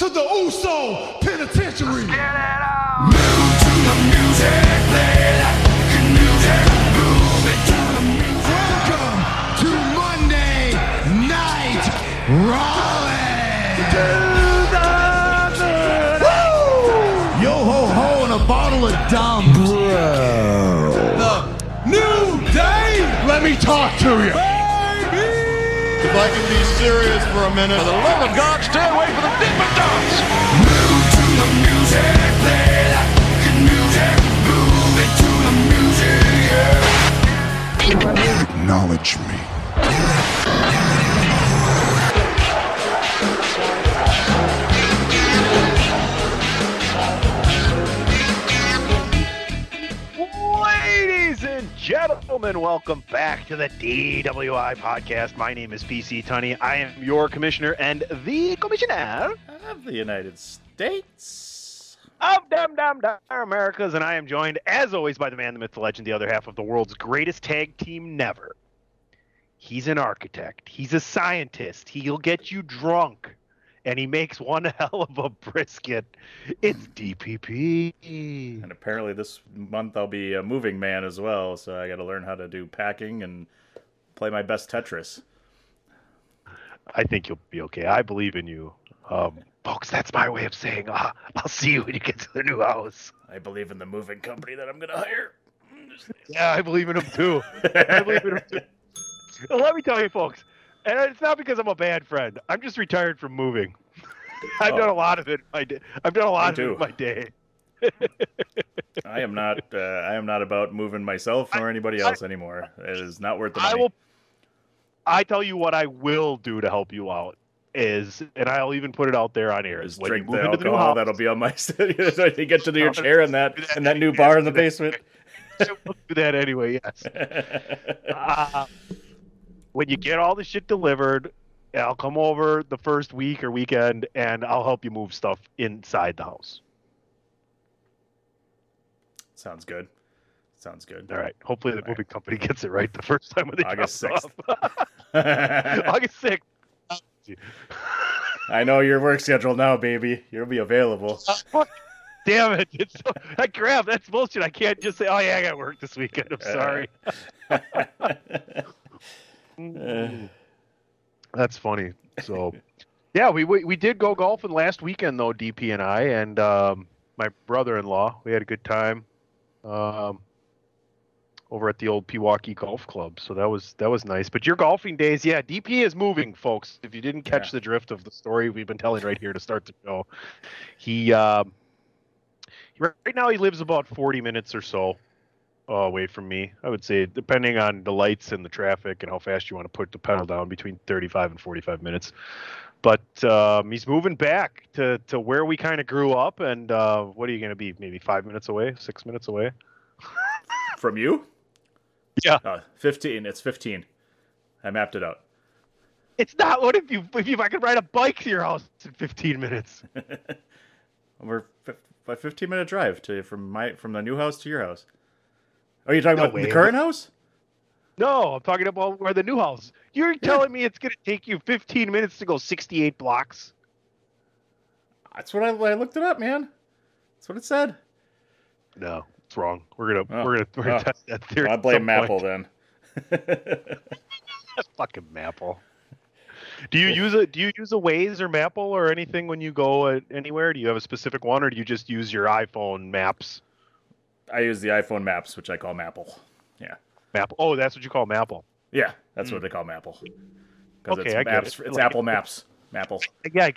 to the Uso penitentiary. Let's get it on. Move to the music, play like the music, move it to the music. Welcome to Monday Night Raw. Woo! Yo ho ho and a bottle of Dom, bro. The new day. Let me talk to you. If I can be serious for a minute. For the love of God, stay away from the diplodots. Move to the music, play like the music, move it to the music, yeah. Acknowledge me. Gentlemen, welcome back to the DWI podcast. My name is PC Tunney. I am your commissioner and the commissioner of the United States of Americas, and I am joined, as always, by the man, the myth, the legend, the other half of the world's greatest tag team never. He's an architect. He's a scientist. He'll get you drunk, and he makes one hell of a brisket. It's DPP. And apparently this month I'll be a moving man as well, so I got to learn how to do packing and play my best Tetris. I think you'll be okay. I believe in you. Folks, that's my way of saying I'll see you when you get to the new house. I believe in the moving company that I'm going to hire. Yeah, I believe in him too. I believe in him too. Let me tell you, folks. And it's not because I'm a bad friend. I'm just retired from moving. I've done a lot of it. I've done a lot of it in my day. I am not about moving myself nor anybody else anymore. It is not worth the money. I tell you what I will do to help you out is, and I'll even put it out there on air, is when drink you move the into alcohol, the new house, that'll be on my to get to your chair and that new bar in the basement. We'll do that anyway. Yes. When you get all the shit delivered, I'll come over the first week or weekend, and I'll help you move stuff inside the house. Sounds good. Sounds good. All right. Hopefully the moving company gets it right the first time when they August 6th. August 6th. I know your work schedule now, baby. You'll be available. Damn it. That's bullshit. I can't just say, oh, yeah, I got work this weekend. I'm sorry. That's funny. So, yeah, we did go golfing last weekend, though, DP and I, and my brother-in-law. We had a good time over at the old Pewaukee Golf Club, so that was nice. But your golfing days, yeah, DP is moving, folks. If you didn't catch the drift of the story we've been telling right here to start the show, right now he lives about 40 minutes or so away from me. I would say, depending on the lights and the traffic and how fast you want to put the pedal down, between 35 and 45 minutes. But he's moving back to where we kind of grew up. And what are you going to be? Maybe 5 minutes away, 6 minutes away? From you? Yeah. 15. It's 15. I mapped it out. It's not. What if I could ride a bike to your house in 15 minutes? We're a 15-minute drive from the new house to your house. Are you talking about the current house? No, I'm talking about where the new house. You're telling me it's going to take you 15 minutes to go 68 blocks? That's what I looked it up, man. That's what it said. No, it's wrong. We're gonna test that theory. I blame Mapple then. Fucking Mapple. Do you use a Waze or Mapple or anything when you go anywhere? Do you have a specific one, or do you just use your iPhone Maps? I use the iPhone Maps, which I call Mapple. Yeah. Mapple. Oh, that's what you call Mapple. Yeah, that's what they call Mapple. Because it's Apple Maps. Mapple. Yeah,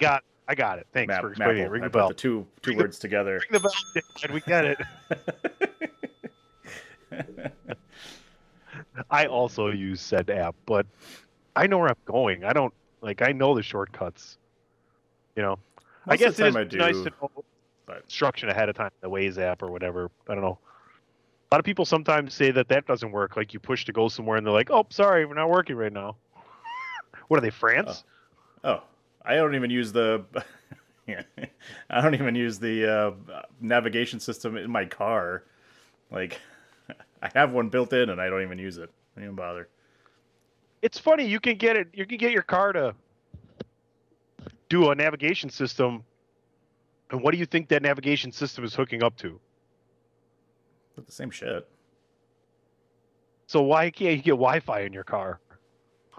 I got it. Thanks for explaining. Ring the bell. The two words together. Ring the bell, and we get it. I also use said app, but I know where I'm going. I don't I know the shortcuts. You know, most I guess it's nice to know instruction ahead of time, the Waze app or whatever. I don't know. A lot of people sometimes say that doesn't work. Like, you push to go somewhere and they're like, oh, sorry, we're not working right now. What are they, France? Oh. I don't even use the navigation system in my car. Like, I have one built in and I don't even use it. I don't even bother. It's funny. You can get your car to do a navigation system And what do you think that navigation system is hooking up to? It's the same shit. So why can't you get Wi-Fi in your car?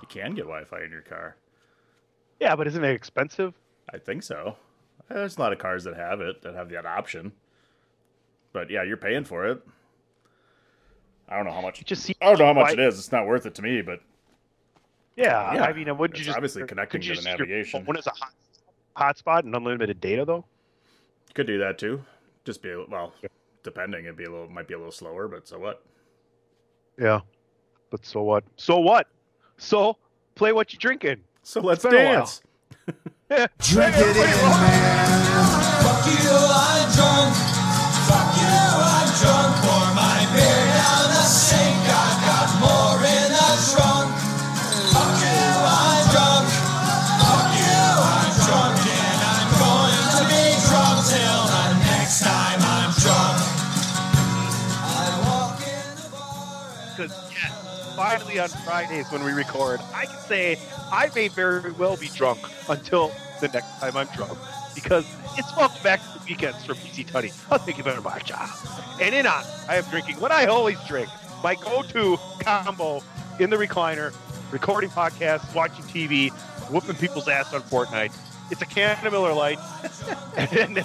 You can get Wi-Fi in your car. Yeah, but isn't it expensive? I think so. There's a lot of cars that have it, that have that option. But yeah, you're paying for it. I don't know how much. It is. It's not worth it to me, but. Yeah, yeah. I mean, wouldn't you just obviously connecting to the navigation? When it's a hotspot and unlimited data, though. You could do that too. Just be depending, might be a little slower, but so what? Yeah, but so what? So what? So play what you're drinking. So let's dance. Drink it in, man. Fuck you, I'm drunk. Fuck you, I'm drunk. Pour my beer down the sink. I got more in the trunk. Fuck you, I'm drunk. Fuck you, I'm drunk. And I'm going to be drunk till the next time I'm drunk. I walk in the bar. Because, finally on Fridays when we record, I can say I may very well be drunk until the next time I'm drunk, because it's welcome back to the weekends for PC Tunney. I'll think you better my job. And in on, I am drinking what I always drink, my go-to combo in the recliner, recording podcasts, watching TV, whooping people's ass on Fortnite. It's a can of Miller Lite, and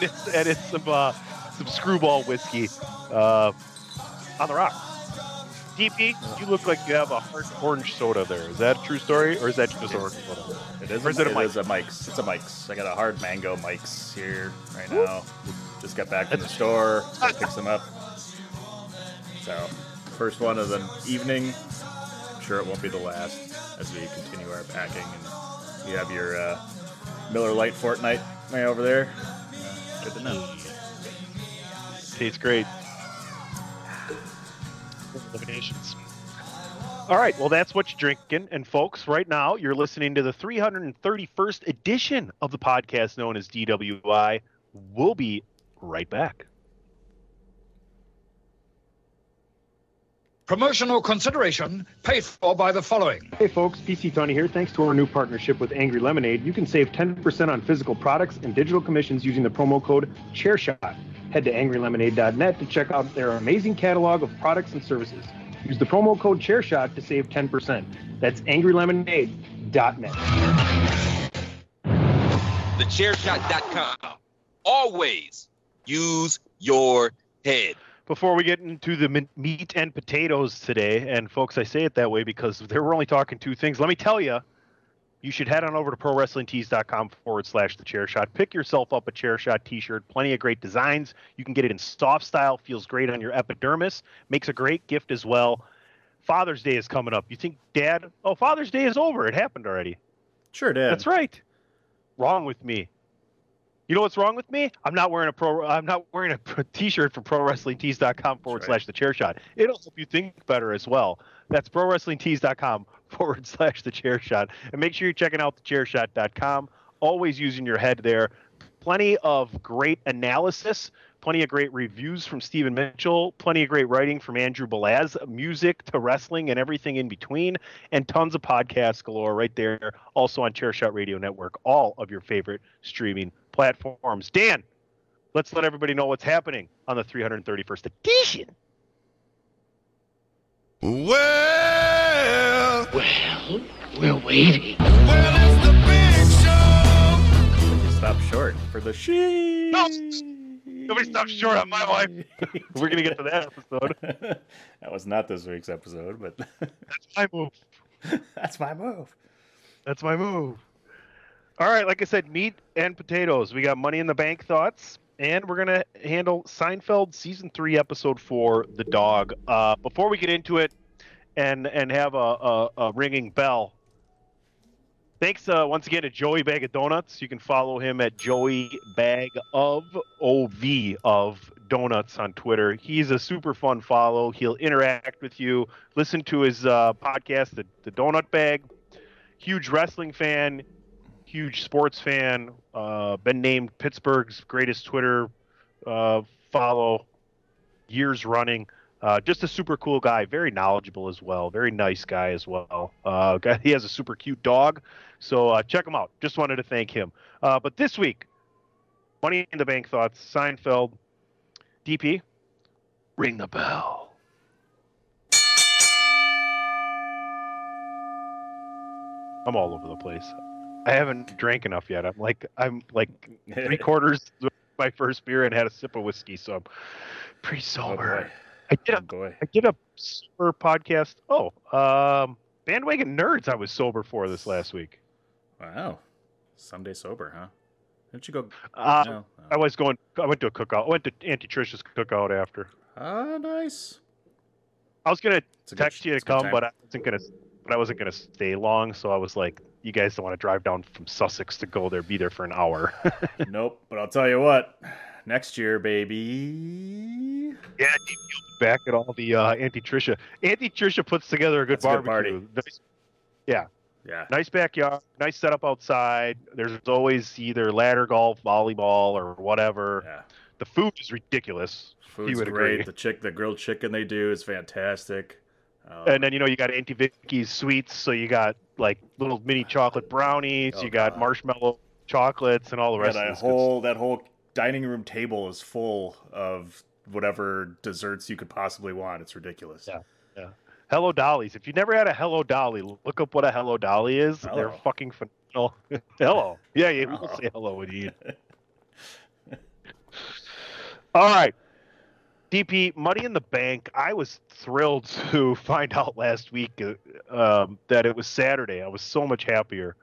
it's some screwball whiskey on the rocks. DP, you look like you have a hard orange soda there. Is that a true story, or is that just orange soda? It is. Or is it a Mike's? It is a Mike's. It's a Mike's. I got a hard mango Mike's here right now. Just got back from the store. Picked them up. So, first one of the evening. I'm sure it won't be the last as we continue our packing. And you have your Miller Lite Fortnite right over there. Good to know. Tastes great. Eliminations. All right, well, that's what you're drinking. And folks, right now you're listening to the 331st edition of the podcast known as DWI. We'll be right back. Promotional consideration paid for by the following. Hey folks, PC Tunney here. Thanks to our new partnership with Angry Lemonade, you can save 10% on physical products and digital commissions using the promo code CHAIRSHOT. Head to angrylemonade.net to check out their amazing catalog of products and services. Use the promo code CHAIRSHOT to save 10%. That's angrylemonade.net. TheChairShot.com. Always use your head. Before we get into the meat and potatoes today, and folks, I say it that way because they were only talking two things. Let me tell you, you should head on over to ProWrestlingTees.com/thechairshot. Pick yourself up a Chairshot t-shirt. Plenty of great designs. You can get it in soft style. Feels great on your epidermis. Makes a great gift as well. Father's Day is coming up. You think, Dad, Father's Day is over. It happened already. Sure did. That's right. Wrong with me. You know what's wrong with me? I'm not wearing a t-shirt from ProWrestlingTees.com/thechairshot. It'll help you think better as well. That's ProWrestlingTees.com/thechairshot. And make sure you're checking out thechairshot.com. Always using your head there. Plenty of great analysis. Plenty of great reviews from Stephen Mitchell. Plenty of great writing from Andrew Belaz. Music to wrestling and everything in between. And tons of podcasts galore right there. Also on Chairshot Radio Network. All of your favorite streaming platforms. Dan, let's let everybody know what's happening on the 331st edition. Well, we're waiting. Well, it's the big show. Stop short for the she. No, nobody stopped short on my wife. We're gonna get to that episode. That was not this week's episode, but that's my move. All right, like I said, meat and potatoes. We got Money in the Bank thoughts, and we're going to handle Seinfeld Season 3, Episode 4, The Dog. Before we get into it and have a ringing bell, thanks once again to Joey Bag of Donuts. You can follow him at Joey Bag of Donuts on Twitter. He's a super fun follow. He'll interact with you. Listen to his podcast, the Donut Bag. Huge wrestling fan. Huge sports fan, been named Pittsburgh's greatest Twitter follow years running. Just a super cool guy, very knowledgeable as well, very nice guy as well. He has a super cute dog, so check him out. Just wanted to thank him. But this week, Money in the Bank thoughts, Seinfeld, DP, ring the bell. I'm all over the place. I haven't drank enough yet. I'm like 3/4 of my first beer and had a sip of whiskey, so I'm pretty sober. Oh, I did a sober podcast. Bandwagon Nerds I was sober for this last week. Wow. Sunday sober, huh? Didn't you go? No. I went to a cookout. I went to Auntie Trish's cookout after. Ah, nice. I was gonna text you to come, but I wasn't gonna stay long, so I was like, you guys don't want to drive down from Sussex to go there, be there for an hour. Nope, but I'll tell you what, next year, baby. Yeah, you'll be back at all the Auntie Trisha. Auntie Trisha puts together a good barbecue. Good party. Yeah. Yeah. Nice backyard, nice setup outside. There's always either ladder golf, volleyball, or whatever. Yeah. The food is ridiculous. Food's great. The grilled chicken they do is fantastic. And then, you got Auntie Vicky's sweets, so you got, like, little mini chocolate brownies, you got marshmallow chocolates, and all the rest of this stuff. That whole dining room table is full of whatever desserts you could possibly want. It's ridiculous. Yeah, yeah. Hello Dollies. If you never had a Hello Dolly, look up what a Hello Dolly is. Hello. They're fucking phenomenal. Hello. Yeah, we will say hello when you eat. All right. DP, Money in the Bank. I was thrilled to find out last week that it was Saturday. I was so much happier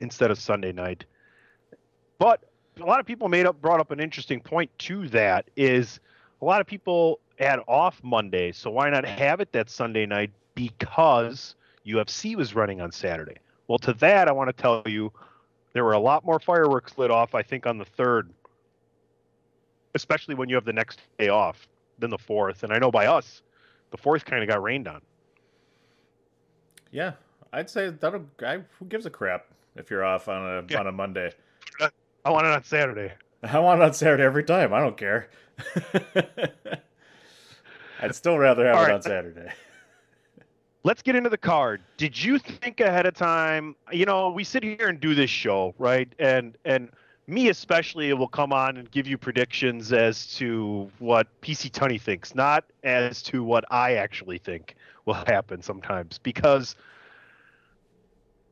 instead of Sunday night. But a lot of people brought up an interesting point to that is a lot of people had off Monday, so why not have it that Sunday night because UFC was running on Saturday? Well, to that, I want to tell you there were a lot more fireworks lit off, I think, on the 3rd. Especially when you have the next day off than the 4th. And I know by us, the 4th kind of got rained on. Yeah, I'd say who gives a crap if you're off on a Monday? I want it on Saturday. I want it on Saturday every time. I don't care. I'd still rather have it on Saturday. Let's get into the card. Did you think ahead of time? We sit here and do this show, right? And me especially will come on and give you predictions as to what PC Tunney thinks, not as to what I actually think will happen sometimes. Because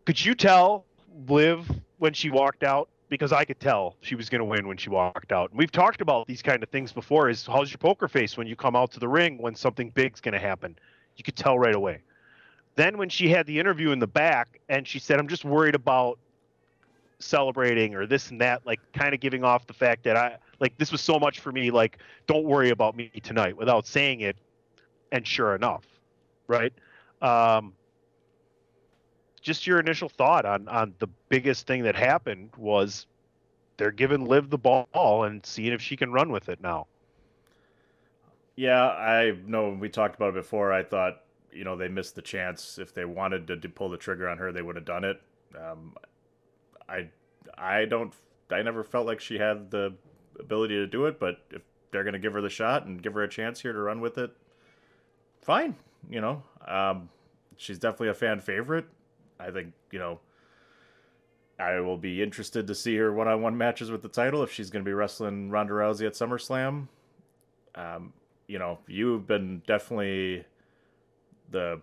could you tell Liv when she walked out? Because I could tell she was going to win when she walked out. And we've talked about these kind of things before is how's your poker face when you come out to the ring when something big's going to happen? You could tell right away. Then when she had the interview in the back and she said, I'm just worried about celebrating or this and that, like kind of giving off the fact that I like this was so much for me, like don't worry about me tonight without saying it. And sure enough, right? Just your initial thought on the biggest thing that happened was they're giving Liv the ball and seeing if she can run with it now. Yeah, I know we talked about it before. I thought, they missed the chance. If they wanted to pull the trigger on her, they would have done it. I never felt like she had the ability to do it, but if they're going to give her the shot and give her a chance here to run with it, fine. She's definitely a fan favorite. I think, I will be interested to see her one-on-one matches with the title if she's going to be wrestling Ronda Rousey at SummerSlam. You've been definitely the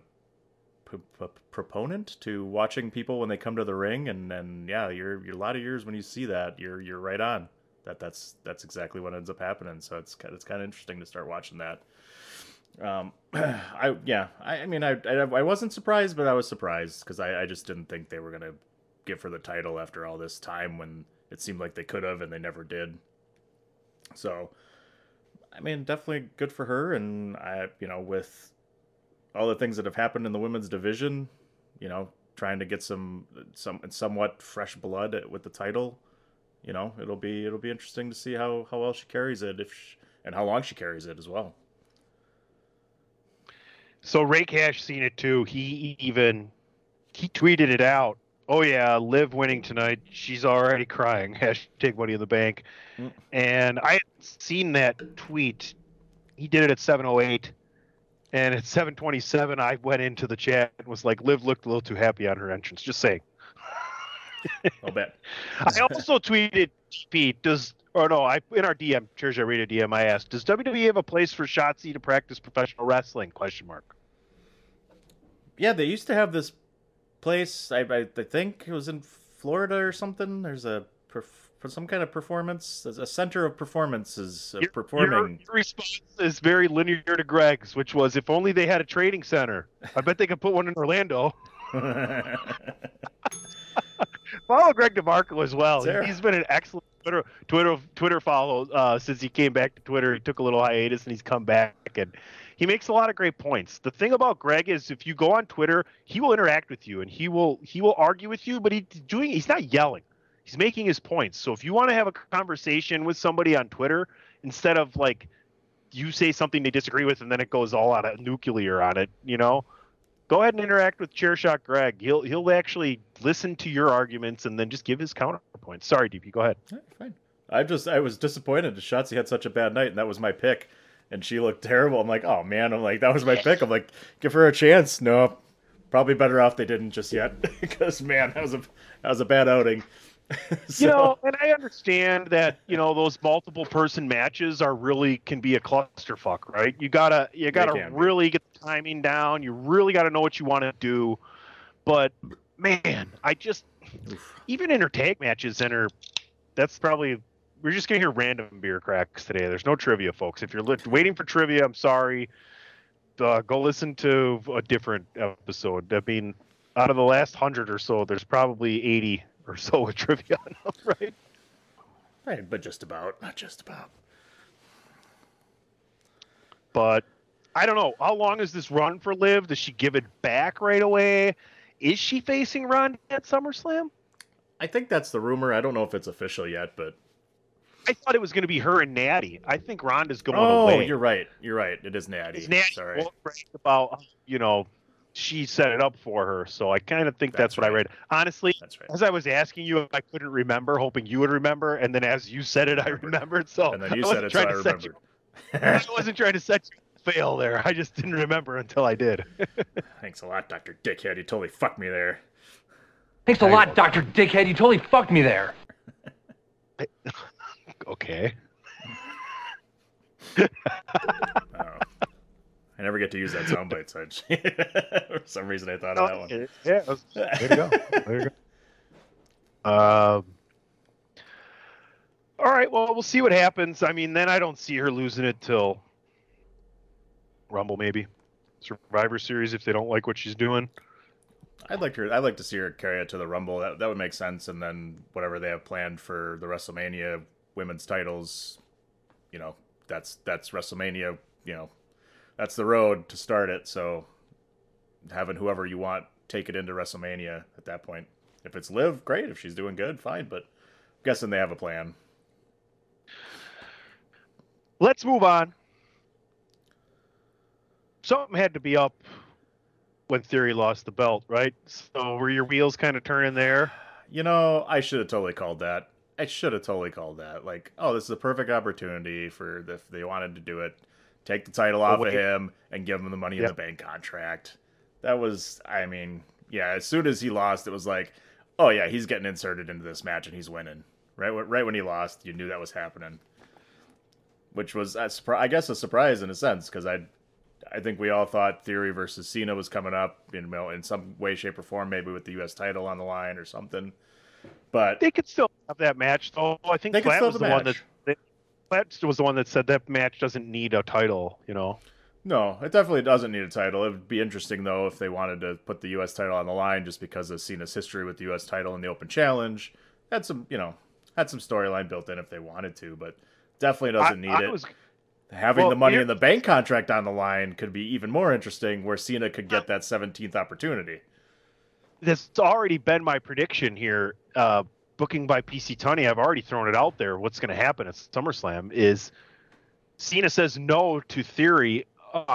proponent to watching people when they come to the ring, and yeah, you're a lot of years when you see that you're right on that. That's exactly what ends up happening. So it's kind of interesting to start watching that. I wasn't surprised, but I was surprised because I just didn't think they were gonna give her the title after all this time when it seemed like they could have and they never did. So, I mean, definitely good for her, and I with all the things that have happened in the women's division, trying to get somewhat fresh blood with the title, it'll be interesting to see how well she carries it and how long she carries it as well. So Ray Cash seen it too. He tweeted it out. Oh yeah, Liv winning tonight. She's already crying. # Money in the Bank. Mm. And I had seen that tweet. He did it at 7:08, and at 7:27, I went into the chat and was like, Liv looked a little too happy on her entrance. Just saying. I'll bet. I also tweeted, Pete, in our DM, Chairshot Radio DM, I asked, does WWE have a place for Shotzi to practice professional wrestling? ? Yeah, they used to have this place. I think it was in Florida or something. There's some kind of performance, a center of performances of performing. Your response is very linear to Greg's, which was, if only they had a training center. I bet they could put one in Orlando. Follow Greg DeMarco as well. Sarah. He's been an excellent Twitter follow since he came back to Twitter. He took a little hiatus and he's come back, and he makes a lot of great points. The thing about Greg is, if you go on Twitter, he will interact with you and he will argue with you, but he's not yelling. He's making his points. So if you want to have a conversation with somebody on Twitter, instead of like you say something they disagree with and then it goes all out of nuclear on it, go ahead and interact with Chairshot Greg. He'll actually listen to your arguments and then just give his counterpoint. Sorry, DP, go ahead. Right, fine. I was disappointed. Shotzi had such a bad night, and that was my pick. And she looked terrible. I'm like, oh man. I'm like, that was my pick. I'm like, give her a chance. No, probably better off they didn't just yet, because man, that was a bad outing. So. And I understand that those multiple person matches can be a clusterfuck, right? You gotta really get the timing down. You really gotta know what you want to do. But man, even in her tag matches, we're just gonna hear random beer cracks today. There's no trivia, folks. If you're waiting for trivia, I'm sorry. Go listen to a different episode. I mean, out of the last 100 or so, there's probably 80. Or so with trivia, right? Right, but just about. Not just about. But I don't know. How long is this run for Liv? Does she give it back right away? Is she facing Ronda at SummerSlam? I think that's the rumor. I don't know if it's official yet, but... I thought it was going to be her and Natty. I think Ronda's going away. Oh, you're right. You're right. It is Natty. It's Natty. Sorry. About, she set it up for her, so I kind of think that's what right. I read. Honestly, that's right. As I was asking you, I couldn't remember, hoping you would remember, and then as you said it, I remembered. So and then you said it, so I remembered. I wasn't trying to set you to fail there. I just didn't remember until I did. Thanks a lot, Dr. Dickhead. You totally fucked me there. Thanks a lot, Dr. Dickhead. You totally fucked me there. Okay. Oh. I never get to use that soundbite, so for some reason I thought of that one. Yeah, there you go. There you go. All right, well, we'll see what happens. I mean, then I don't see her losing it till Rumble, maybe Survivor Series, if they don't like what she's doing. I'd like to see her carry it to the Rumble. That would make sense. And then whatever they have planned for the WrestleMania women's titles, that's WrestleMania. That's the road to start it, so having whoever you want take it into WrestleMania at that point. If it's Liv, great. If she's doing good, fine, but I'm guessing they have a plan. Let's move on. Something had to be up when Theory lost the belt, right? So were your wheels kind of turning there? I should have totally called that. Like, oh, this is a perfect opportunity for if they wanted to do it. Take the title off of him and give him the Money in the Bank contract. That was, as soon as he lost, it was like, oh, yeah, he's getting inserted into this match and he's winning. Right when he lost, you knew that was happening. Which was, I guess, a surprise in a sense, because I think we all thought Theory versus Cena was coming up in some way, shape, or form, maybe with the U.S. title on the line or something. But they could still have that match, though. I think Platt was the one that... That was the one that said that match doesn't need a title, No, it definitely doesn't need a title. It would be interesting, though, if they wanted to put the U.S. title on the line just because of Cena's history with the U.S. title and the Open Challenge. Had some storyline built in if they wanted to, but definitely doesn't need it. Having the Money in the Bank contract on the line could be even more interesting, where Cena could get that 17th opportunity. That's already been my prediction here, booking by PC Tunney, I've already thrown it out there. What's going to happen at SummerSlam is Cena says no to Theory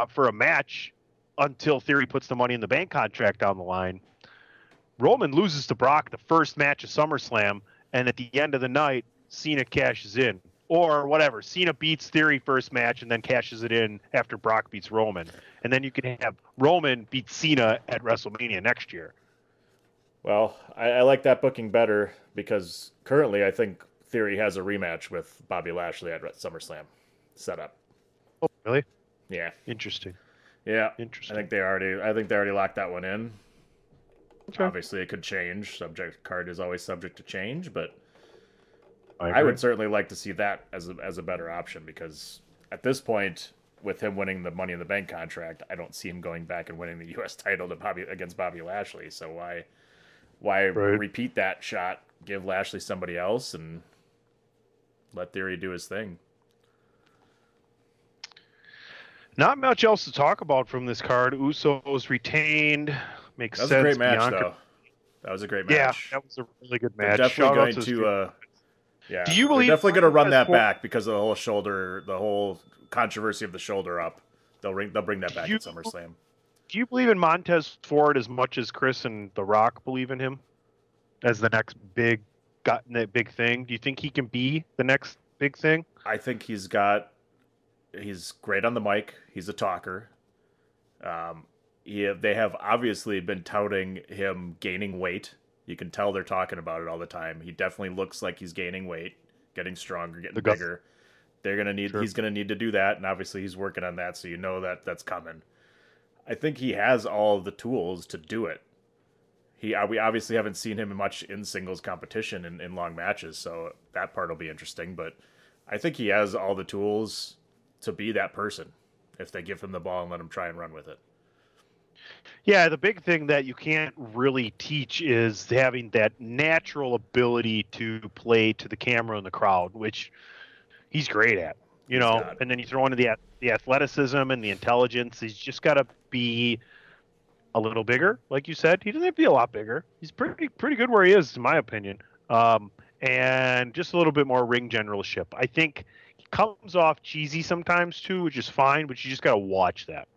for a match until Theory puts the Money in the Bank contract on the line. Roman loses to Brock the first match of SummerSlam, and at the end of the night, Cena cashes in. Or whatever, Cena beats Theory first match and then cashes it in after Brock beats Roman. And then you can have Roman beat Cena at WrestleMania next year. Well, I like that booking better because currently I think Theory has a rematch with Bobby Lashley at SummerSlam set up. Oh, really? Yeah. Interesting. Yeah. Interesting. I think they already locked that one in. Okay. Obviously, it could change. Card is always subject to change, but I would certainly like to see that as a better option because at this point, with him winning the Money in the Bank contract, I don't see him going back and winning the U.S. title against Bobby Lashley. So why repeat that shot? Give Lashley somebody else and let Theory do his thing. Not much else to talk about from this card. Usos retained. Makes sense. That was a great match, though. That was a great match. Yeah, that was a really good match. They're definitely going to. Yeah. Do you believe? They're definitely going to run that back because of the whole shoulder, the whole controversy of the shoulder up. They'll bring that back at SummerSlam. Do you believe in Montez Ford as much as Chris and The Rock believe in him as the next big thing? Do you think he can be the next big thing? I think he's great on the mic. He's a talker. They have obviously been touting him gaining weight. You can tell they're talking about it all the time. He definitely looks like he's gaining weight, getting stronger, getting bigger. They're gonna need. Sure. He's gonna need to do that, and obviously he's working on that. So you know that's coming. I think he has all the tools to do it. We obviously haven't seen him much in singles competition in long matches, so that part will be interesting. But I think he has all the tools to be that person if they give him the ball and let him try and run with it. Yeah, the big thing that you can't really teach is having that natural ability to play to the camera and the crowd, which he's great at, you know. And then you throw into the athleticism and the intelligence. He's just got to be a little bigger, like you said. He doesn't have to be a lot bigger. He's pretty good where he is, in my opinion. And just a little bit more ring generalship. I think he comes off cheesy sometimes, too, which is fine, but you just got to watch that.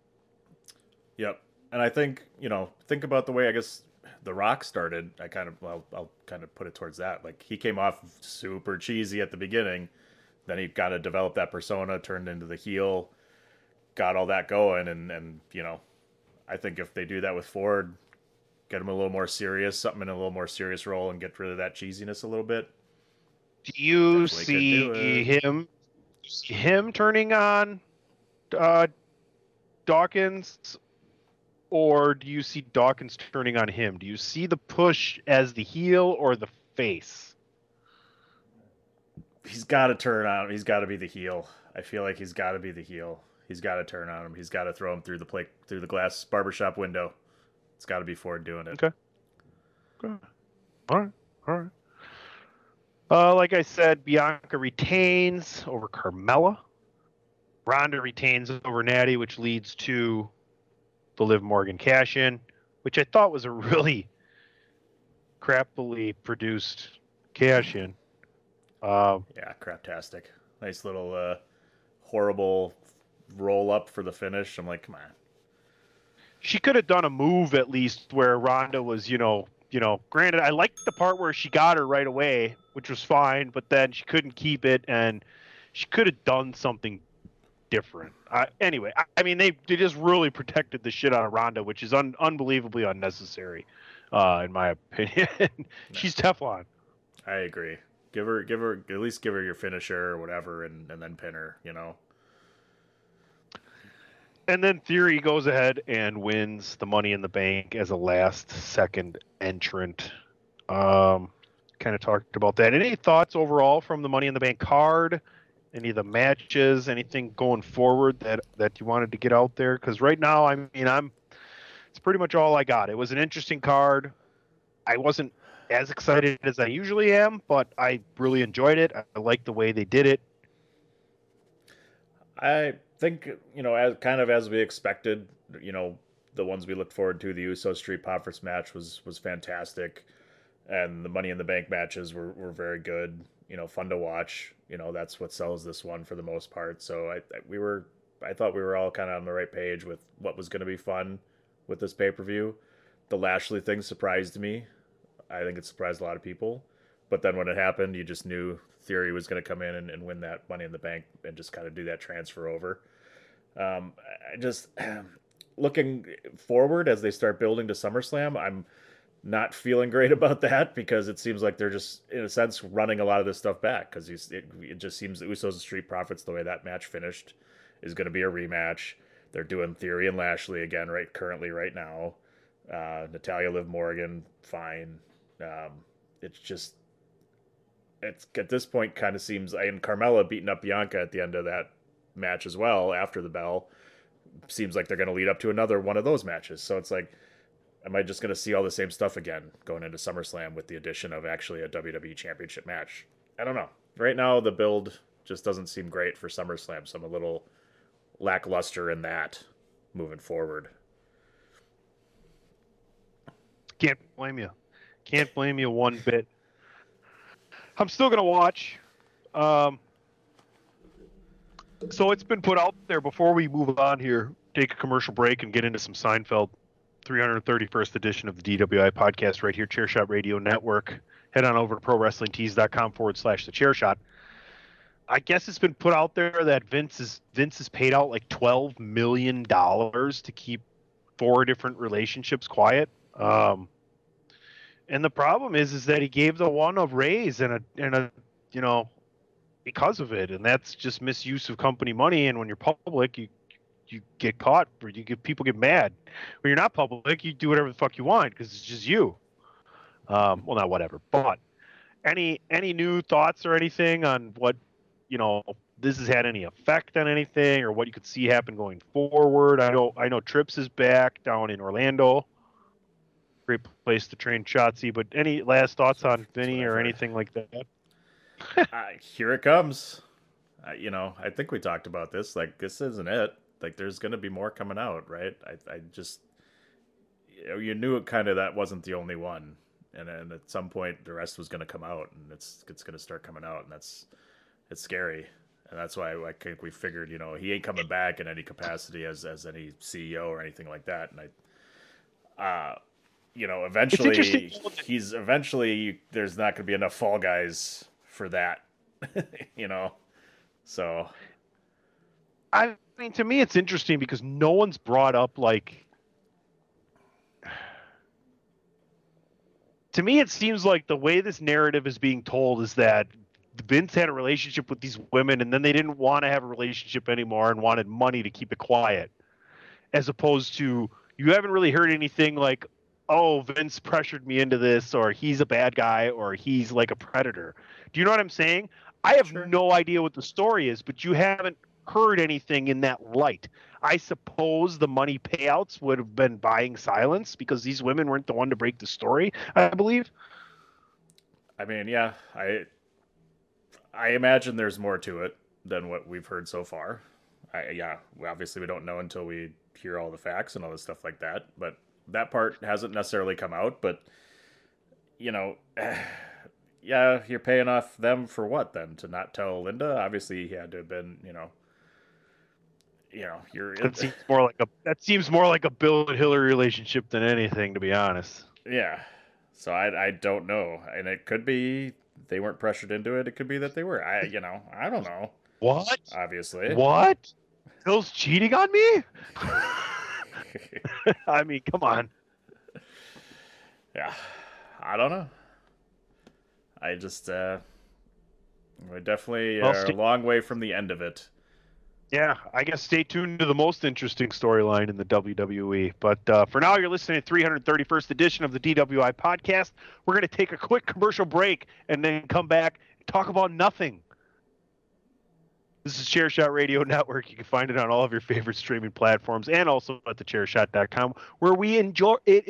Yep. And I think, you know, think about the way, I guess, The Rock started. I'll kind of put it towards that. Like, he came off super cheesy at the beginning. Then he kind of developed that persona, turned into the heel, got all that going. And you know, I think if they do that with Ford, get him a little more serious, something in a little more serious role and get rid of that cheesiness a little bit. Do you see him turning on Dawkins? Or do you see Dawkins turning on him? Do you see the push as the heel or the face? He's got to turn on him. He's got to be the heel. I feel like he's got to be the heel. He's got to turn on him. He's got to throw him through the glass barbershop window. It's got to be Ford doing it. Okay. All right. Like I said, Bianca retains over Carmella. Ronda retains over Natty, which leads to the Liv Morgan cash-in, which I thought was a really crappily produced cash-in. Yeah, craptastic. Nice little horrible roll-up for the finish. I'm like, come on. She could have done a move at least where Ronda was, you know. Granted, I liked the part where she got her right away, which was fine, but then she couldn't keep it, and she could have done something different. Anyway, I mean, they just really protected the shit out of Ronda, which is unbelievably unnecessary, in my opinion. She's Teflon. I agree. Give her, at least give her your finisher or whatever, and then pin her, you know. And then Theory goes ahead and wins the Money in the Bank as a last second entrant. Kind of talked about that. Any thoughts overall from the Money in the Bank card? Any of the matches, anything going forward that you wanted to get out there? Because right now, I mean, it's pretty much all I got. It was an interesting card. I wasn't as excited as I usually am, but I really enjoyed it. I liked the way they did it. I think, you know, as we expected, you know, the ones we looked forward to, the Usos Street Profits match was fantastic. And the Money in the Bank matches were very good. You know, fun to watch. You know, that's what sells this one for the most part. So I thought we were all kind of on the right page with what was going to be fun with this pay-per-view. The Lashley thing surprised me. I think it surprised a lot of people. But then when it happened, you just knew Theory was going to come in and win that Money in the Bank and just kind of do that transfer over. I just looking forward as they start building to SummerSlam, I'm not feeling great about that, because it seems like they're just, in a sense, running a lot of this stuff back, because it just seems that Usos and Street Profits, the way that match finished, is going to be a rematch. They're doing Theory and Lashley again right now. Natalya, Liv Morgan, fine. It's just, it's at this point kind of seems, and Carmella beating up Bianca at the end of that match as well after the bell, seems like they're going to lead up to another one of those matches. So it's like, am I just going to see all the same stuff again going into SummerSlam with the addition of actually a WWE Championship match? I don't know. Right now, the build just doesn't seem great for SummerSlam, so I'm a little lackluster in that moving forward. Can't blame you. Can't blame you one bit. I'm still going to watch. So it's been put out there. Before we move on here, take a commercial break and get into some Seinfeld. 331st edition of the DWI podcast right here, Chairshot Radio Network. Head on over to ProWrestlingTees.com/thechairshot. I guess it's been put out there that Vince has paid out like $12 million to keep 4 different relationships quiet. And the problem is that he gave the one of Ray's and a you know, because of it, and that's just misuse of company money. And when you're public, you get caught, or people get mad. When you're not public, you do whatever the fuck you want because it's just you. Well, not whatever, but any new thoughts or anything on what, you know, this has had any effect on anything or what you could see happen going forward? I know Trips is back down in Orlando. Great place to train Shotzi, but any last thoughts on Vinny or anything like that? Here it comes. You know, I think we talked about this. Like, this isn't it. Like, there's going to be more coming out, right? I just, you know, you knew it kind of that wasn't the only one. And at some point, the rest was going to come out, and it's going to start coming out, and it's scary. And that's why I think we figured, you know, he ain't coming back in any capacity as any CEO or anything like that. And you know, eventually, there's not going to be enough Fall Guys for that, you know? So. I mean, to me, it's interesting because no one's brought up, like, to me, it seems like the way this narrative is being told is that Vince had a relationship with these women and then they didn't want to have a relationship anymore and wanted money to keep it quiet, as opposed to, you haven't really heard anything like, oh, Vince pressured me into this, or he's a bad guy, or he's like a predator. Do you know what I'm saying? I have no idea what the story is, but you haven't heard anything in that light. I suppose the money payouts would have been buying silence because these women weren't the one to break the story, I believe. I mean, yeah, I imagine there's more to it than what we've heard so far. Obviously we don't know until we hear all the facts and all this stuff like that, but that part hasn't necessarily come out. But, you know, yeah, you're paying off them for what then? To not tell Linda? Obviously he had to have been, you know, you're. That seems more like a Bill and Hillary relationship than anything, to be honest. Yeah, so I don't know, and it could be they weren't pressured into it. It could be that they were. I don't know. What? Obviously. What? Bill's cheating on me? I mean, come on. Yeah, I don't know. I just we definitely are a long way from the end of it. Yeah, I guess stay tuned to the most interesting storyline in the WWE. But for now, you're listening to 331st edition of the DWI podcast. We're going to take a quick commercial break and then come back and talk about nothing. This is Chairshot Radio Network. You can find it on all of your favorite streaming platforms and also at thechairshot.com, where we enjoy. We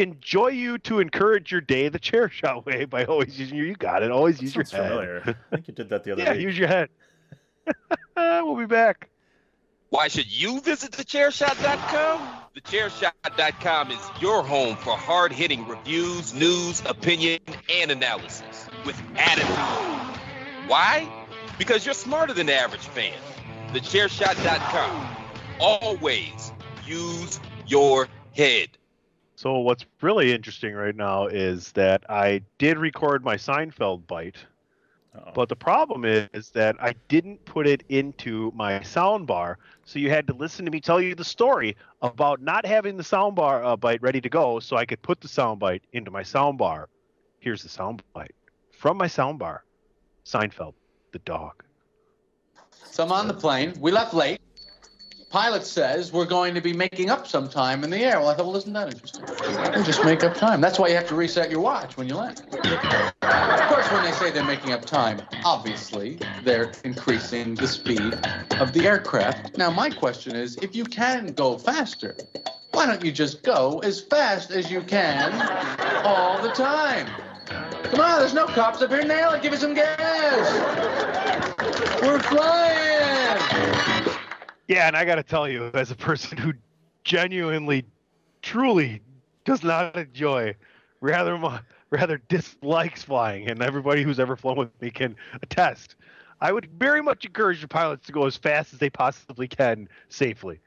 enjoy you to encourage your day the Chairshot way by always using your... You got it. Always use your head. Familiar. I think you did that the other day. Yeah, use your head. We'll be back. Why should you visit thechairshot.com? Thechairshot.com is your home for hard-hitting reviews, news, opinion, and analysis with attitude. Why? Because you're smarter than the average fan. Thechairshot.com. Always use your head. So what's really interesting right now is that I did record my Seinfeld bite. But the problem is that I didn't put it into my sound bar, so you had to listen to me tell you the story about not having the sound bar bite ready to go, so I could put the sound bite into my sound bar. Here's the sound bite from my sound bar. Seinfeld, the dog. So I'm on the plane. We left late. Pilot says we're going to be making up some time in the air. Well, I thought, well, isn't that interesting? You just make up time. That's why you have to reset your watch when you land. Of course, when they say they're making up time, obviously they're increasing the speed of the aircraft. Now, my question is, if you can go faster, why don't you just go as fast as you can all the time? Come on, there's no cops up here. Nail it. Give it some gas. We're flying. Yeah, and I got to tell you, as a person who genuinely, truly does not enjoy, rather dislikes flying, and everybody who's ever flown with me can attest, I would very much encourage the pilots to go as fast as they possibly can safely.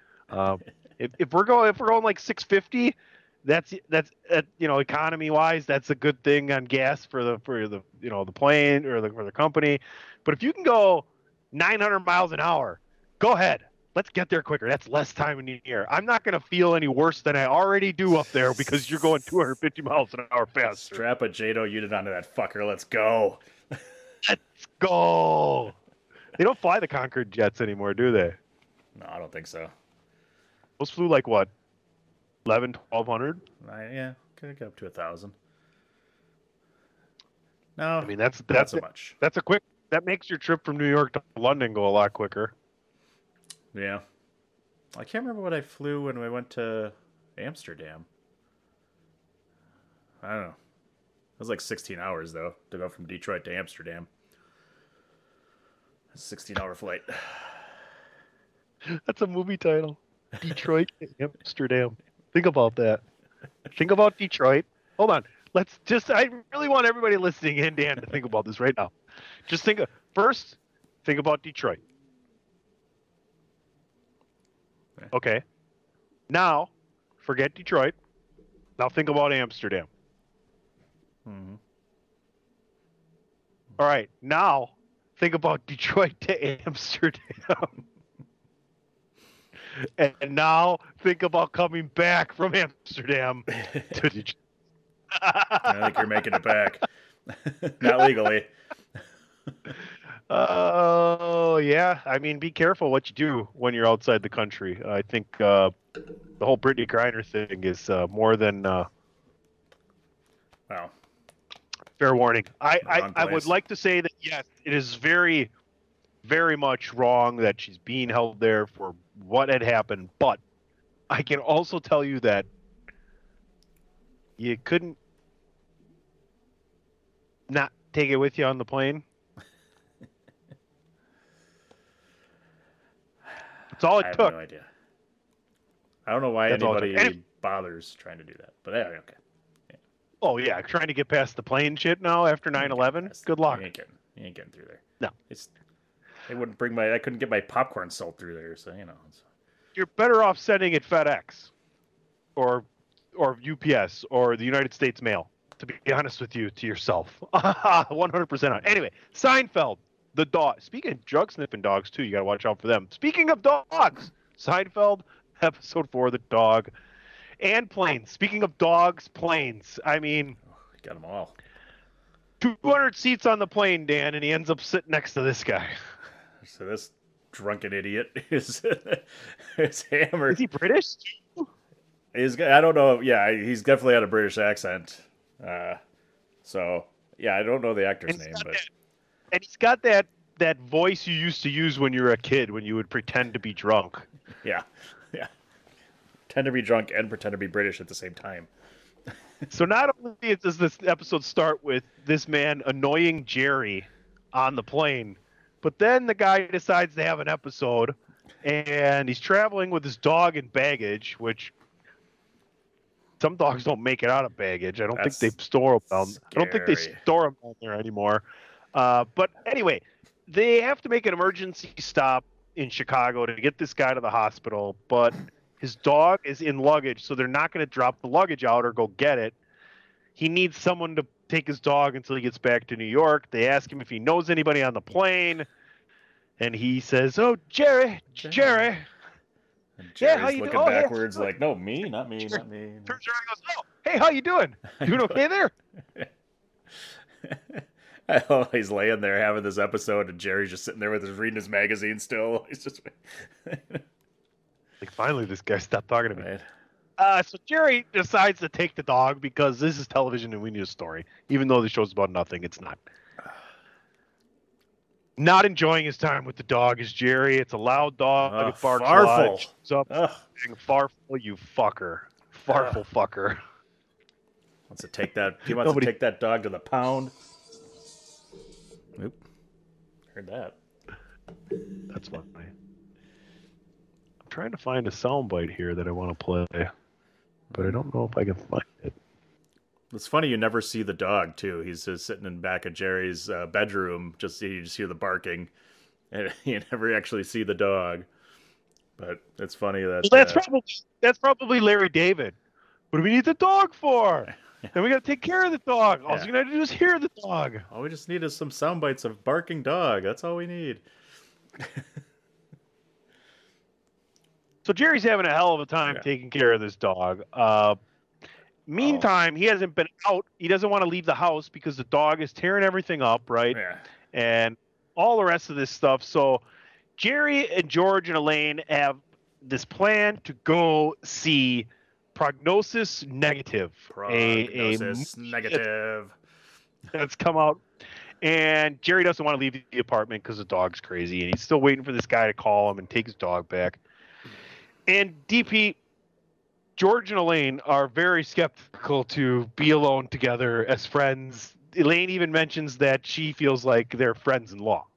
If we're going like 650, that's you know, economy wise, that's a good thing on gas for the you know, the plane or for the company. But if you can go 900 miles an hour, go ahead. Let's get there quicker. That's less time in the air. I'm not going to feel any worse than I already do up there because you're going 250 miles an hour faster. Strap a Jado unit onto that fucker. Let's go. Let's go. They don't fly the Concorde jets anymore, do they? No, I don't think so. Those flew like what? 11, 1,200? Yeah, could get up to 1,000. No, I mean, that's so much. That's a quick. That makes your trip from New York to London go a lot quicker. Yeah. I can't remember what I flew when we went to Amsterdam. I don't know. It was like 16 hours, though, to go from Detroit to Amsterdam. That's a 16-hour flight. That's a movie title. Detroit to Amsterdam. Think about that. Think about Detroit. Hold on. Let's just... I really want everybody listening in, Dan, to think about this right now. Just think... First, think about Detroit. Okay. Now, forget Detroit. Now think about Amsterdam. Mm-hmm. All right. Now, think about Detroit to Amsterdam. And now, think about coming back from Amsterdam to Detroit. I think you're making it back. Not legally. Oh, yeah. I mean, be careful what you do when you're outside the country. I think the whole Brittany Griner thing is more than... wow. Fair warning. I would like to say that, yes, it is very, very much wrong that she's being held there for what had happened, but I can also tell you that you couldn't not take it with you on the plane. That's all it took. I have no idea. I don't know why anybody bothers trying to do that. But anyway, okay. Yeah. Oh, yeah. Trying to get past the plane shit now after 9/11? Good luck. You ain't getting through there. No. I couldn't get my popcorn sold through there, so, you know. You're better off sending it FedEx or UPS or the United States Mail, to be honest with you, to yourself. 100% on. Anyway, Seinfeld. The dog. Speaking of drug sniffing dogs, too, you got to watch out for them. Speaking of dogs, Seinfeld, episode 4, the dog, and planes. Speaking of dogs, planes. I mean, got them all. 200 seats on the plane, Dan, and he ends up sitting next to this guy. So this drunken idiot is hammered. Is he British? I don't know. Yeah, he's definitely had a British accent. So yeah, I don't know the actor's name, but. And he's got that voice you used to use when you were a kid, when you would pretend to be drunk. Yeah. Pretend to be drunk and pretend to be British at the same time. So not only does this episode start with this man annoying Jerry on the plane, but then the guy decides to have an episode, and he's traveling with his dog and baggage, which some dogs don't make it out of baggage. I don't think they store them down there anymore. But anyway, they have to make an emergency stop in Chicago to get this guy to the hospital, but his dog is in luggage, so they're not going to drop the luggage out or go get it. He needs someone to take his dog until he gets back to New York. They ask him if he knows anybody on the plane, and he says, "Oh, Jerry." And Jerry's looking backwards, like, "No, me, not me, not me." Turns around and goes, "Oh, hey, how you doing? Doing okay there?" He's laying there having this episode, and Jerry's just sitting there with his reading his magazine still. He's just like, finally, this guy stopped talking to me. Right. So Jerry decides to take the dog because this is television and we need a story. Even though the show's about nothing, it's not. Not enjoying his time with the dog is Jerry. It's a loud dog. Like a bark Farfel. Farfel, you fucker. Farfel fucker. Wants to take that. He wants to take that dog to the pound. Nope. Heard that. That's funny. I'm trying to find a soundbite here that I want to play, but I don't know if I can find it. It's funny you never see the dog too. He's just sitting in back of Jerry's bedroom. You just hear the barking, and you never actually see the dog. But it's funny that that's probably Larry David. What do we need the dog for? And we got to take care of the dog. All you got to do is hear the dog. All we just need is some sound bites of barking dog. That's all we need. So Jerry's having a hell of a time taking care of this dog. Meantime, he hasn't been out. He doesn't want to leave the house because the dog is tearing everything up, right? Yeah. And all the rest of this stuff. So Jerry and George and Elaine have this plan to go see Prognosis Negative. Prognosis Negative. That's come out. And Jerry doesn't want to leave the apartment because the dog's crazy. And he's still waiting for this guy to call him and take his dog back. And DP... George and Elaine are very skeptical to be alone together as friends. Elaine even mentions that she feels like they're friends-in-law.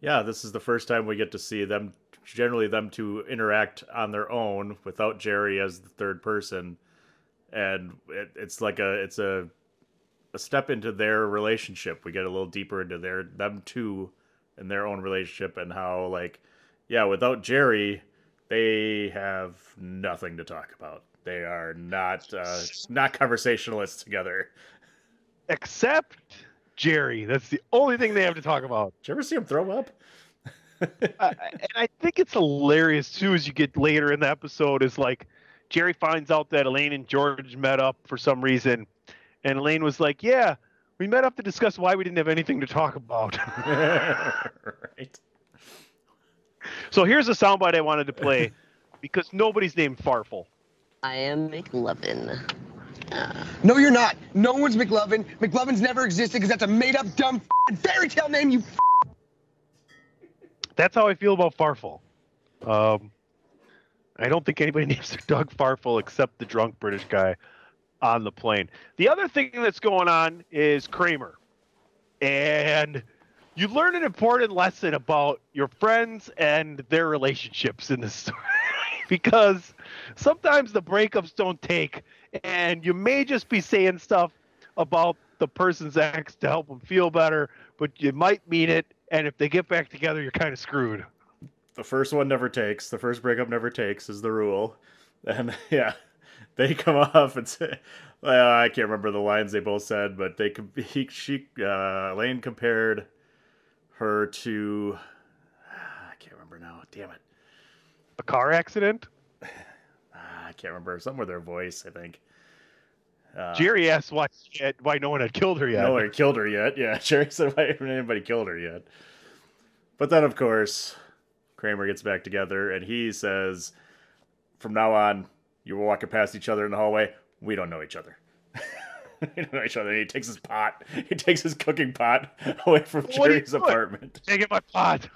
Yeah, this is the first time we get to see them, generally them two interact on their own without Jerry as the third person. And it's like a step into their relationship. We get a little deeper into them two and their own relationship and how, like, yeah, without Jerry... They have nothing to talk about. They are not conversationalists together. Except Jerry. That's the only thing they have to talk about. Did you ever see him throw up? And I think it's hilarious, too, as you get later in the episode, is like Jerry finds out that Elaine and George met up for some reason. And Elaine was like, yeah, we met up to discuss why we didn't have anything to talk about. Right. So here's a soundbite I wanted to play because nobody's named Farfel. I am McLovin. No, you're not. No one's McLovin. McLovin's never existed because that's a made-up, dumb fairy tale name, you That's how I feel about Farfel. I don't think anybody names their dog Farfel except the drunk British guy on the plane. The other thing that's going on is Kramer. And... you learn an important lesson about your friends and their relationships in this story because sometimes the breakups don't take and you may just be saying stuff about the person's ex to help them feel better, but you might mean it. And if they get back together, you're kind of screwed. The first one never takes. The first breakup never takes is the rule. And yeah, they come off and say... I can't remember the lines they both said, but Elaine compared... her to I can't remember now. Damn it! A car accident? I can't remember. Something with her voice, I think. Jerry asked why no one had killed her yet. No one had killed her yet. Yeah, Jerry said why anybody killed her yet. But then, of course, Kramer gets back together and he says, "From now on, you were walking past each other in the hallway. We don't know each other." You know each other. He takes his pot. He takes his cooking pot away from Jerry's apartment. Take my pot.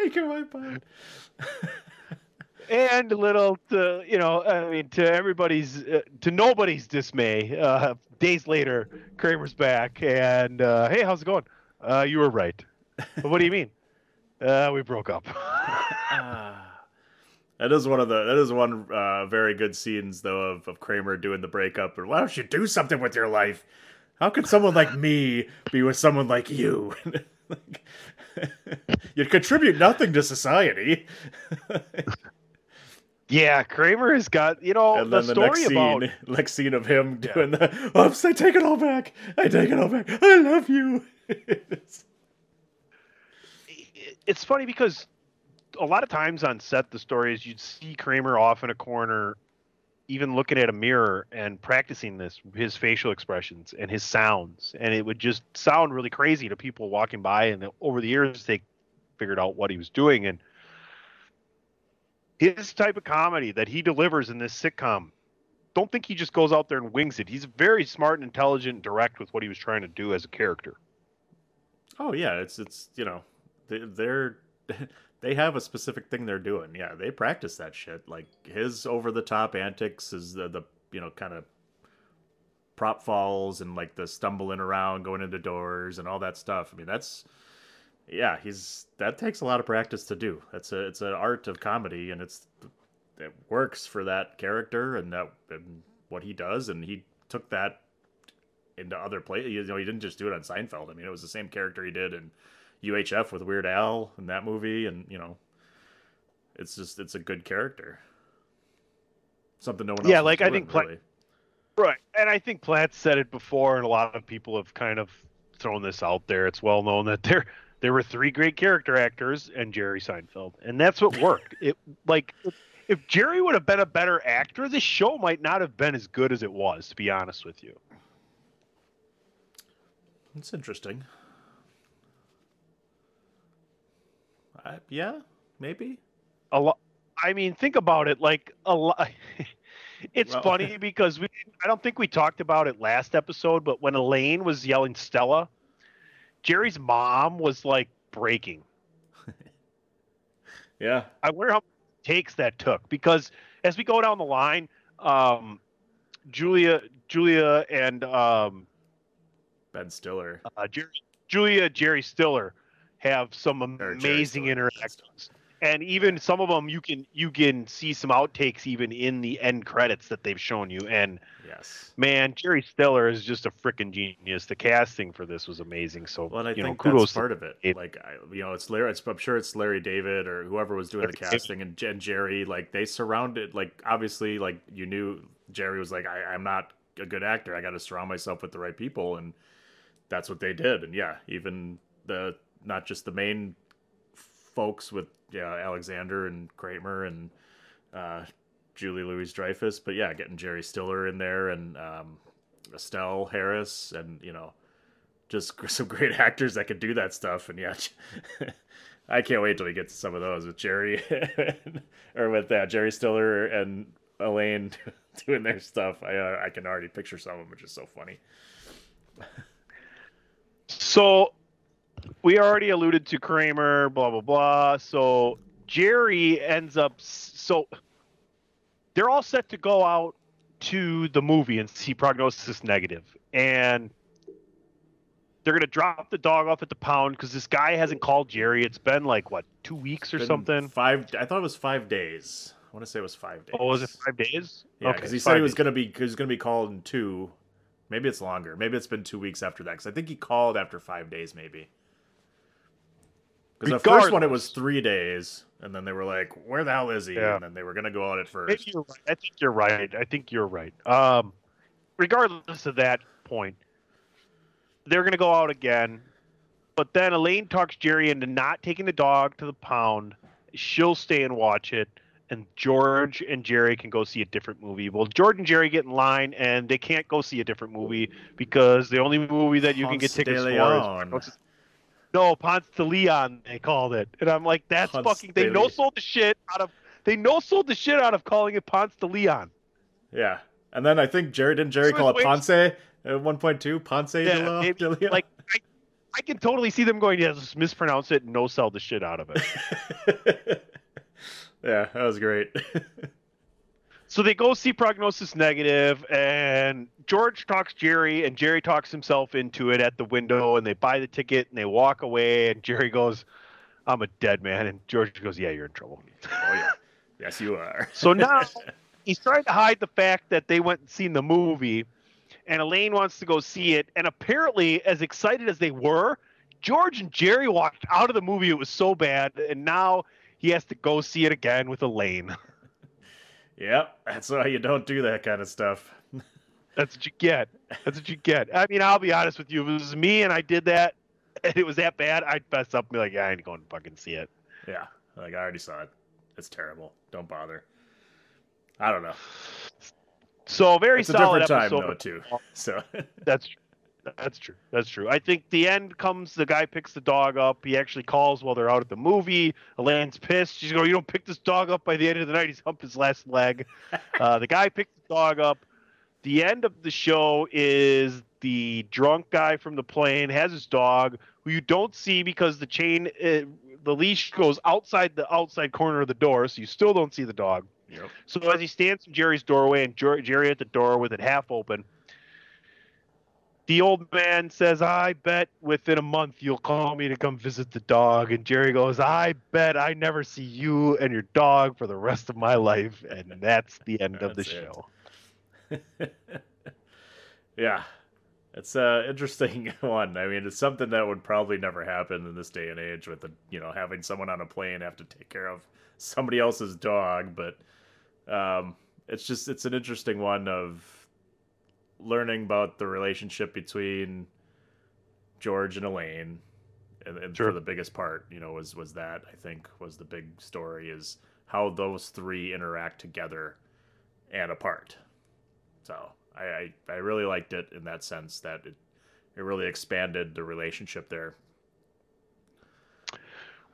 Take my pot. And to everybody's, to nobody's dismay, days later, Kramer's back and hey, how's it going? You were right. But what do you mean? We broke up. That is one very good scenes though of Kramer doing the breakup. Why don't you do something with your life? How could someone like me be with someone like you? You'd contribute nothing to society. Yeah, Kramer has got, you know, and then the story about next scene of him doing the oops, I take it all back. I take it all back. I love you. It's funny because a lot of times on set, the story is you'd see Kramer off in a corner, even looking at a mirror and practicing this, his facial expressions and his sounds. And it would just sound really crazy to people walking by. And over the years, they figured out what he was doing. And his type of comedy that he delivers in this sitcom, don't think he just goes out there and wings it. He's very smart and intelligent and direct with what he was trying to do as a character. Oh, yeah. It's you know, they have a specific thing they're doing. Yeah, they practice that shit. Like his over the top antics is the you know, kind of prop falls and like the stumbling around, going into doors and all that stuff. I mean, that's that takes a lot of practice to do. It's an art of comedy, and it works for that character and what he does. And he took that into other places. You know, he didn't just do it on Seinfeld. I mean, it was the same character he did in UHF with Weird Al in that movie, and you know, it's a good character. Something no one else. Yeah, like I think Platt, really. Right, and I think Platt said it before, and a lot of people have kind of thrown this out there. It's well known that there were three great character actors and Jerry Seinfeld, and that's what worked. It like if Jerry would have been a better actor, this show might not have been as good as it was. To be honest with you, it's interesting. Yeah, maybe. A lot. I mean, think about it. Like a lot. It's funny because I don't think we talked about it last episode, but when Elaine was yelling Stella, Jerry's mom was like breaking. Yeah. I wonder how many takes that took, because as we go down the line, Julia, and Ben Stiller, Jerry Stiller have some amazing interactions, and even some of them you can see some outtakes even in the end credits that they've shown you. And yes, man, Jerry Stiller is just a freaking genius. The casting for this was amazing. So, well, and I think that's part of it. Like, you know, it's Larry. I'm sure it's Larry David or whoever was doing the casting, and Jerry. Like, they surrounded. Like, obviously, like you knew Jerry was like, I'm not a good actor. I got to surround myself with the right people, and that's what they did. And yeah, even the not just the main folks with Alexander and Kramer and Julie Louis-Dreyfus, but yeah, getting Jerry Stiller in there and Estelle Harris, and you know, just some great actors that could do that stuff. And yeah, I can't wait till we get to some of those with Jerry with Jerry Stiller and Elaine doing their stuff. I can already picture some of them, which is so funny. So, we already alluded to Kramer, blah, blah, blah. So Jerry ends up... So they're all set to go out to the movie and see Prognosis Negative. And they're going to drop the dog off at the pound because this guy hasn't called Jerry. It's been like, 2 weeks or something? I thought it was 5 days. I want to say it was 5 days. Oh, was it 5 days? Yeah, because he said he was going to be called in 2. Maybe it's longer. Maybe it's been 2 weeks after that, because I think he called after 5 days, maybe. Because the first one, it was 3 days, and then they were like, where the hell is he? Yeah. And then they were going to go out at first. Maybe you're right. I think you're right. Regardless of that point, they're going to go out again. But then Elaine talks Jerry into not taking the dog to the pound. She'll stay and watch it, and George and Jerry can go see a different movie. Well, George and Jerry get in line, and they can't go see a different movie because the only movie that you can get tickets for is... No, Ponce de Leon, they called it. And I'm like, that's Ponce fucking... They no-sold the shit out of... They no-sold the shit out of calling it Ponce de Leon. Yeah. And then I think Jerry call it Ponce at 1.2? Ponce de Leon? Like, I can totally see them going, yeah, just mispronounce it and no-sell the shit out of it. Yeah, that was great. So they go see Prognosis Negative, and George talks Jerry, and Jerry talks himself into it at the window, and they buy the ticket, and they walk away, and Jerry goes, I'm a dead man. And George goes, yeah, you're in trouble. Oh, yeah. Yes, you are. So now he's trying to hide the fact that they went and seen the movie, and Elaine wants to go see it, and apparently, as excited as they were, George and Jerry walked out of the movie. It was so bad, and now... he has to go see it again with Elaine. Yep, that's why you don't do that kind of stuff. That's what you get. That's what you get. I mean, I'll be honest with you. If it was me and I did that and it was that bad, I'd fess up and be like, yeah, I ain't going to fucking see it. Yeah, like I already saw it. It's terrible. Don't bother. I don't know. So very solid episode. It's a different time, though, too. So. That's true. I think the end comes, the guy picks the dog up. He actually calls while they're out at the movie. Elaine's pissed. She's going, you don't pick this dog up by the end of the night. He's humped his last leg. The guy picked the dog up. The end of the show is the drunk guy from the plane has his dog, who you don't see because the chain, the leash goes outside the outside corner of the door, so you still don't see the dog. Yep. So as he stands in Jerry's doorway and Jerry at the door with it half open, the old man says, I bet within a month you'll call me to come visit the dog. And Jerry goes, I bet I never see you and your dog for the rest of my life. And that's the end of the show. Yeah, it's an interesting one. I mean, it's something that would probably never happen in this day and age with the, you know, having someone on a plane have to take care of somebody else's dog. But it's just, it's an interesting one of learning about the relationship between George and Elaine, and sure, for the biggest part, you know, was that, I think, was the big story, is how those three interact together and apart. So I really liked it in that sense, that it really expanded the relationship there.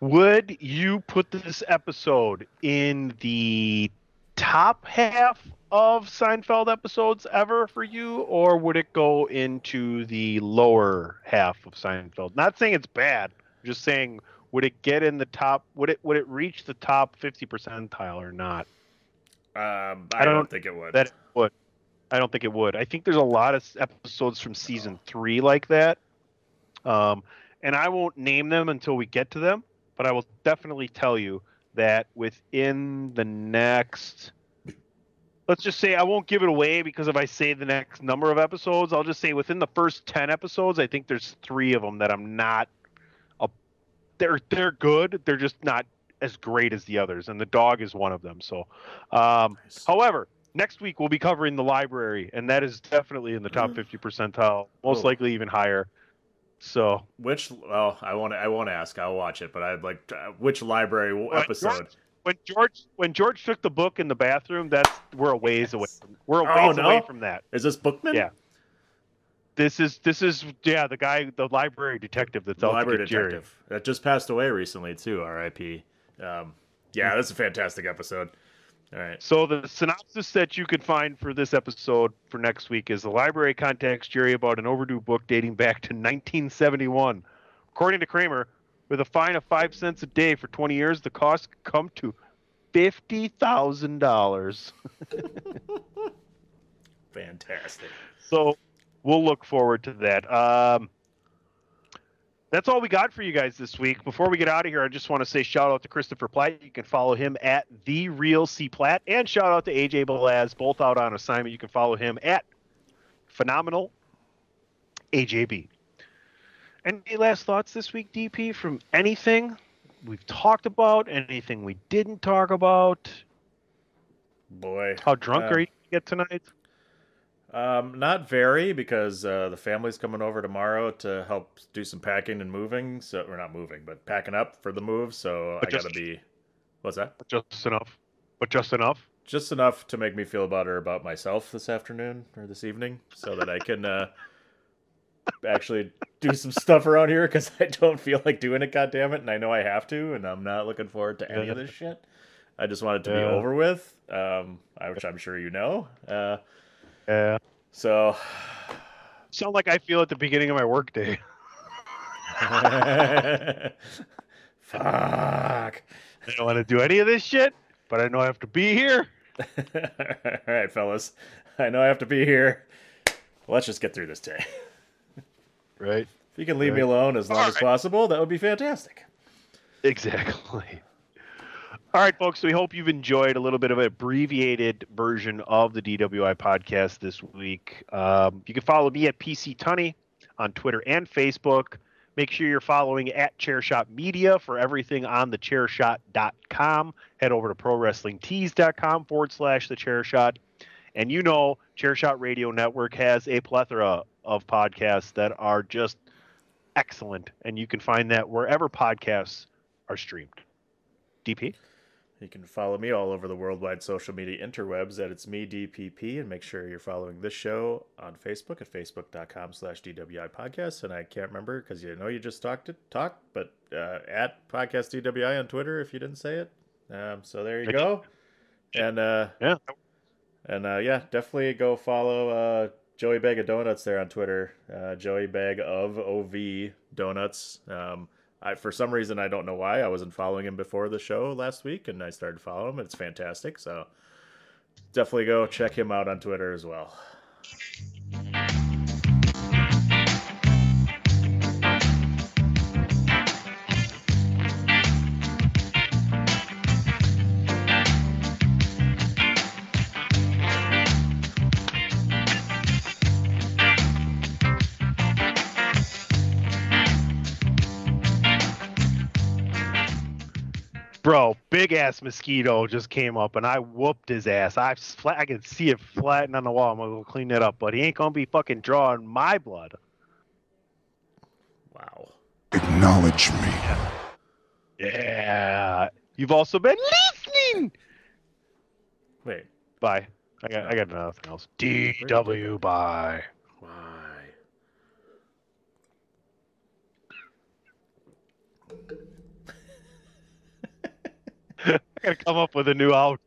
Would you put this episode in the top half of Seinfeld episodes ever for you, or would it go into the lower half of Seinfeld? Not saying it's bad, I'm just saying, would it get in the top? Would it reach the top 50 percentile or not? I don't think it would. That it would. I don't think it would. I think there's a lot of episodes from season 3 like that. And I won't name them until we get to them, but I will definitely tell you that within the next, let's just say, I won't give it away, because if I say the next number of episodes, I'll just say within the first 10 episodes, I think there's 3 of them that I'm not, they're good. They're just not as great as the others. And the dog is one of them. So, nice. However, next week, we'll be covering the library, and that is definitely in the top 50 percentile, most likely even higher. So, I won't ask. I'll watch it, but I'd like which library episode? When George took the book in the bathroom, we're a ways away. We're a ways away from that. Is this Bookman? Yeah. This is the guy, the library detective that's out there. Detective that just passed away recently too. R.I.P. That's a fantastic episode. All right. So the synopsis that you can find for this episode for next week is: the library contacts Jerry about an overdue book dating back to 1971. According to Kramer, with a fine of 5 cents a day for 20 years, the cost could come to $50,000. Fantastic. So we'll look forward to that. That's all we got for you guys this week. Before we get out of here, I just want to say shout out to Christopher Platt. You can follow him at The Real C Platt, and shout out to AJ Belaz, both out on assignment. You can follow him at Phenomenal AJB. Any last thoughts this week, DP, from anything we've talked about, anything we didn't talk about? Boy, how drunk are you gonna get tonight? Not very, because the family's coming over tomorrow to help do some packing and moving. So we're not moving, but packing up for the move. So I gotta be. What's that? Just enough. Just enough to make me feel better about myself this afternoon or this evening, so that I can actually do some stuff around here, because I don't feel like doing it. Goddamn it! And I know I have to, and I'm not looking forward to any of this shit. I just want it to be over with. Which I'm sure you know. Yeah. So, sound like I feel at the beginning of my work day. Fuck. I don't want to do any of this shit, but I know I have to be here. All right, fellas. I know I have to be here. Let's just get through this day. Right. If you can leave me alone as long as possible, that would be fantastic. Exactly. All right, folks, so we hope you've enjoyed a little bit of an abbreviated version of the DWI podcast this week. You can follow me at PC Tunney on Twitter and Facebook. Make sure you're following at Chairshot Media for everything on thechairshot.com. Head over to ProWrestlingTees.com/thechairshot. And you know, Chairshot Radio Network has a plethora of podcasts that are just excellent. And you can find that wherever podcasts are streamed. DP? You can follow me all over the worldwide social media interwebs at It's Me, DPP, and make sure you're following this show on Facebook at facebook.com/DWI podcast. And I can't remember because you know you just talked, but at podcast DWI on Twitter if you didn't say it. So there you go. And yeah, definitely go follow Joey Bag of Donuts there on Twitter. Joey Bag of OV Donuts. For some reason, I don't know why, I wasn't following him before the show last week, and I started following him. It's fantastic, so definitely go check him out on Twitter as well. Bro, big-ass mosquito just came up, and I whooped his ass. I can see it flattened on the wall. I'm going to clean it up, but he ain't going to be fucking drawing my blood. Wow. Acknowledge me. Yeah. You've also been listening. Wait. Bye. I got nothing else. DW, bye. Bye. I gotta come up with a new out.